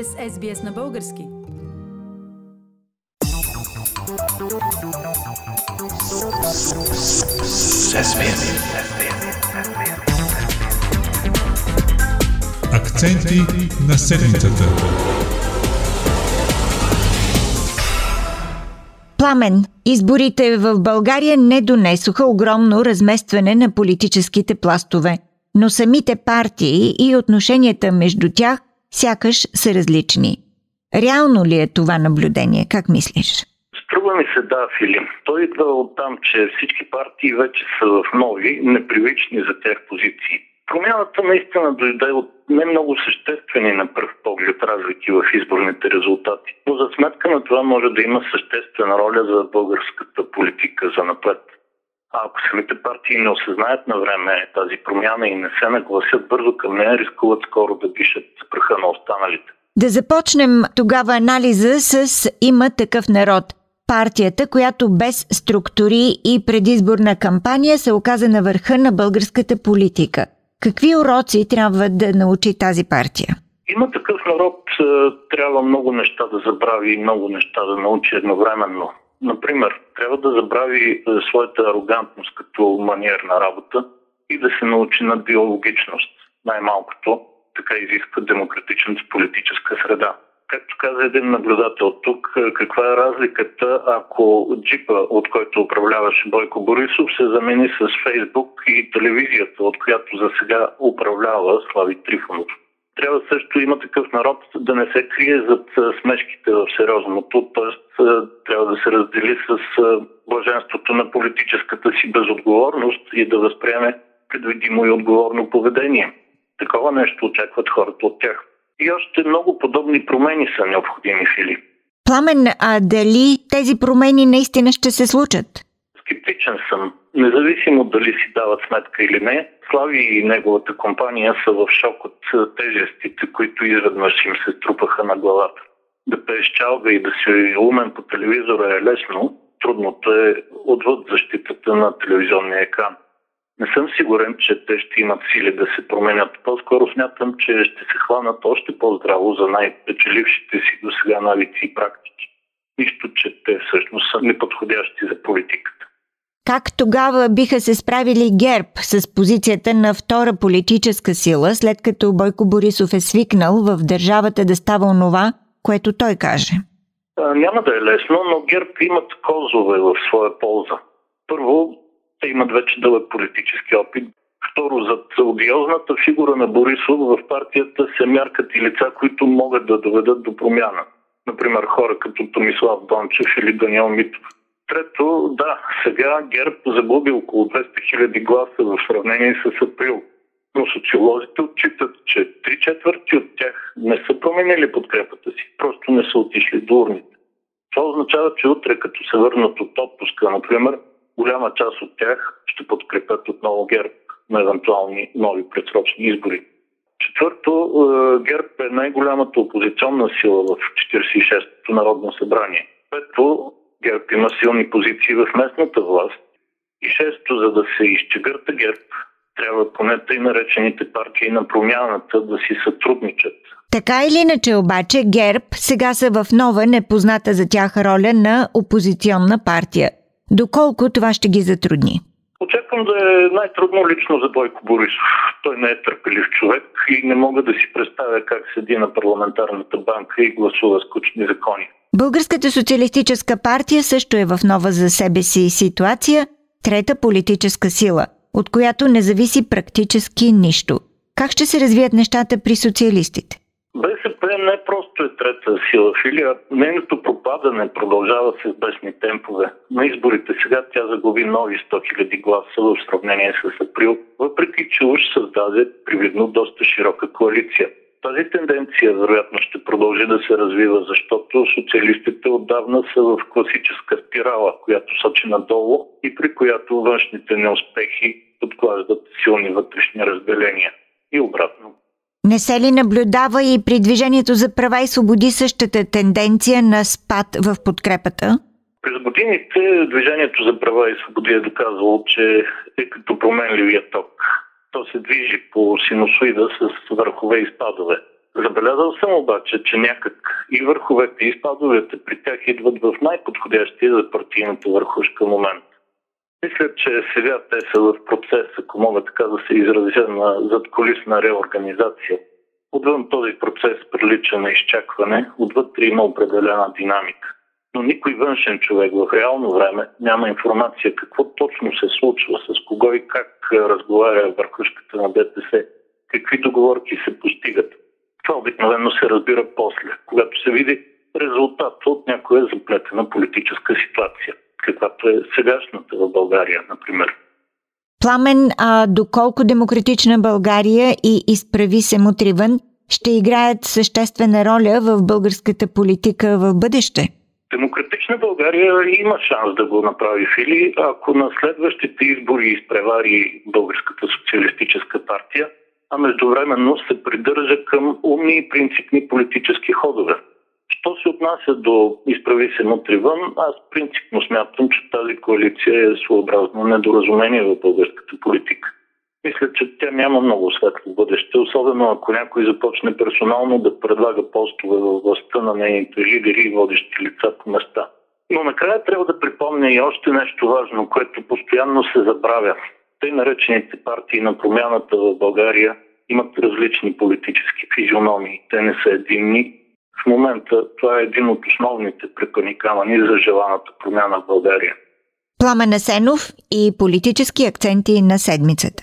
Останете с SBS на български. Акценти на седмицата. Пламен. Изборите в България не донесоха огромно разместване на политическите пластове, но самите партии и отношенията между тях сякаш са различни. Реално ли е това наблюдение? Как мислиш? Струва ми се да, Филим. Той идва от там, че всички партии вече са в нови, непривични за тях позиции. Промяната наистина дойде от не много съществени на пръв поглед разлики в изборните резултати, но за сметка на това може да има съществена роля за българската политика за напред. А ако самите партии не осъзнаят на време тази промяна и не се нагласят бързо към нея, рискуват скоро да дишат праха на останалите. Да започнем тогава анализа с Има такъв народ. Партията, която без структури и предизборна кампания се оказа на върха на българската политика. Какви уроци трябва да научи тази партия? Има такъв народ, трябва много неща да забрави и много неща да научи едновременно. Например, трябва да забрави своята арогантност като маниер на работа и да се научи на диалогичност. Най-малкото така изисква демократичната политическа среда. Както каза един наблюдател тук, каква е разликата, ако джипа, от който управляваше Бойко Борисов, се замени с Фейсбук и телевизията, от която за сега управлява Слави Трифонов. Трябва също Има такъв народ да не се крие зад смешките в сериозното, т.е. трябва да се раздели с блаженството на политическата си безотговорност и да възприеме предвидимо и отговорно поведение. Такова нещо очакват хората от тях. И още много подобни промени са необходими, Филип. Пламен, а дали тези промени наистина ще се случат? Скептичен съм. Независимо дали си дават сметка или не, Слави и неговата компания са в шок от тежестите, които изведнъж им се струпаха на главата. Да пееш чалга и да си умен по телевизора е лесно, трудното е отвъд защитата на телевизионния екран. Не съм сигурен, че те ще имат сили да се променят. По-скоро смятам, че ще се хванат още по-здраво за най-печелившите си досега навици и практики. Нищо, че те всъщност са неподходящи за политиката. Как тогава биха се справили ГЕРБ с позицията на втора политическа сила, след като Бойко Борисов е свикнал в държавата да става онова, което той каже? Няма да е лесно, но ГЕРБ имат козове в своя полза. Първо, те имат вече дълъг политически опит. Второ, зад одиозната фигура на Борисов в партията се мяркат и лица, които могат да доведат до промяна. Например, хора като Томислав Дончев или Даниил Митов. Трето, да, сега ГЕРБ загуби около 200 000 гласа в сравнение с април. Но социолозите отчитат, че 3/4 от тях не са променили подкрепата си, просто не са отишли до урните. Това означава, че утре, като се върнат от отпуска, например, голяма част от тях ще подкрепят отново ГЕРБ на евентуални нови предсрочни избори. Четвърто, ГЕРБ е най-голямата опозиционна сила в 46-то Народно събрание. Пето, ГЕРБ има силни позиции в местната власт. И шесто, за да се изчегърта ГЕРБ, трябва поне тъй наречените партии на промяната да си сътрудничат. Така или иначе обаче ГЕРБ сега са в нова непозната за тях роля на опозиционна партия. Доколко това ще ги затрудни? Очаквам да е най-трудно лично за Бойко Борисов. Той не е търпелив човек и не мога да си представя как седи на парламентарната банка и гласува скучни закони. Българската социалистическа партия също е в нова за себе си ситуация, трета политическа сила, от която не зависи практически нищо. Как ще се развият нещата при социалистите? БСП не просто е трета сила, Филия. Нейното пропадане продължава с известни темпове. На изборите сега тя загуби нови 100 000 гласа в сравнение с април, въпреки че уж създаде привидно доста широка коалиция. Тази тенденция вероятно ще продължи да се развива, защото социалистите отдавна са в класическа спирала, която сочи надолу и при която външните неуспехи подклаждат силни вътрешни разделения. И обратно. Не се ли наблюдава и при Движението за права и свободи същата тенденция на спад в подкрепата? През годините Движението за права и свободи е доказвало, че е като променливия ток. То се движи по синусоида с върхове и спадове. Забелязал съм обаче, че някак и върховете, и спадовете при тях идват в най-подходящия за партийната върхушка момент. Мисля, че сега те са в процес, ако мога така да се изразя, на задколисна реорганизация. Отвън този процес прилича на изчакване, отвътре има определена динамика. Но никой външен човек в реално време няма информация какво точно се случва, с кого и как разговаря върхушката на ДПС, какви договорки се постигат. Това обикновено се разбира после, когато се види резултат от някоя заплетена политическа ситуация, каквато е сегашната в България, например. Пламен, доколко Демократична България и Изправи се Мутриван ще играят съществена роля в българската политика в бъдеще? Демократична България има шанс да го направи, Фили, ако на следващите избори изпревари Българската социалистическа партия, а междувременно се придържа към умни и принципни политически ходове. Що се отнася до Изправи се Мутриван, аз принципно смятам, че тази коалиция е своеобразно недоразумение в българската политика. Мисля, че тя няма много светло бъдеще, особено ако някой започне персонално да предлага постове във властта на нейните лидери и водещи лица по места. Но накрая трябва да припомня и още нещо важно, което постоянно се забравя. Тъй наречените партии на промяната в България имат различни политически физиономии. Те не са единни. В момента това е един от основните препъникамъни за желаната промяна в България. Пламен Асенов и политически акценти на седмицата.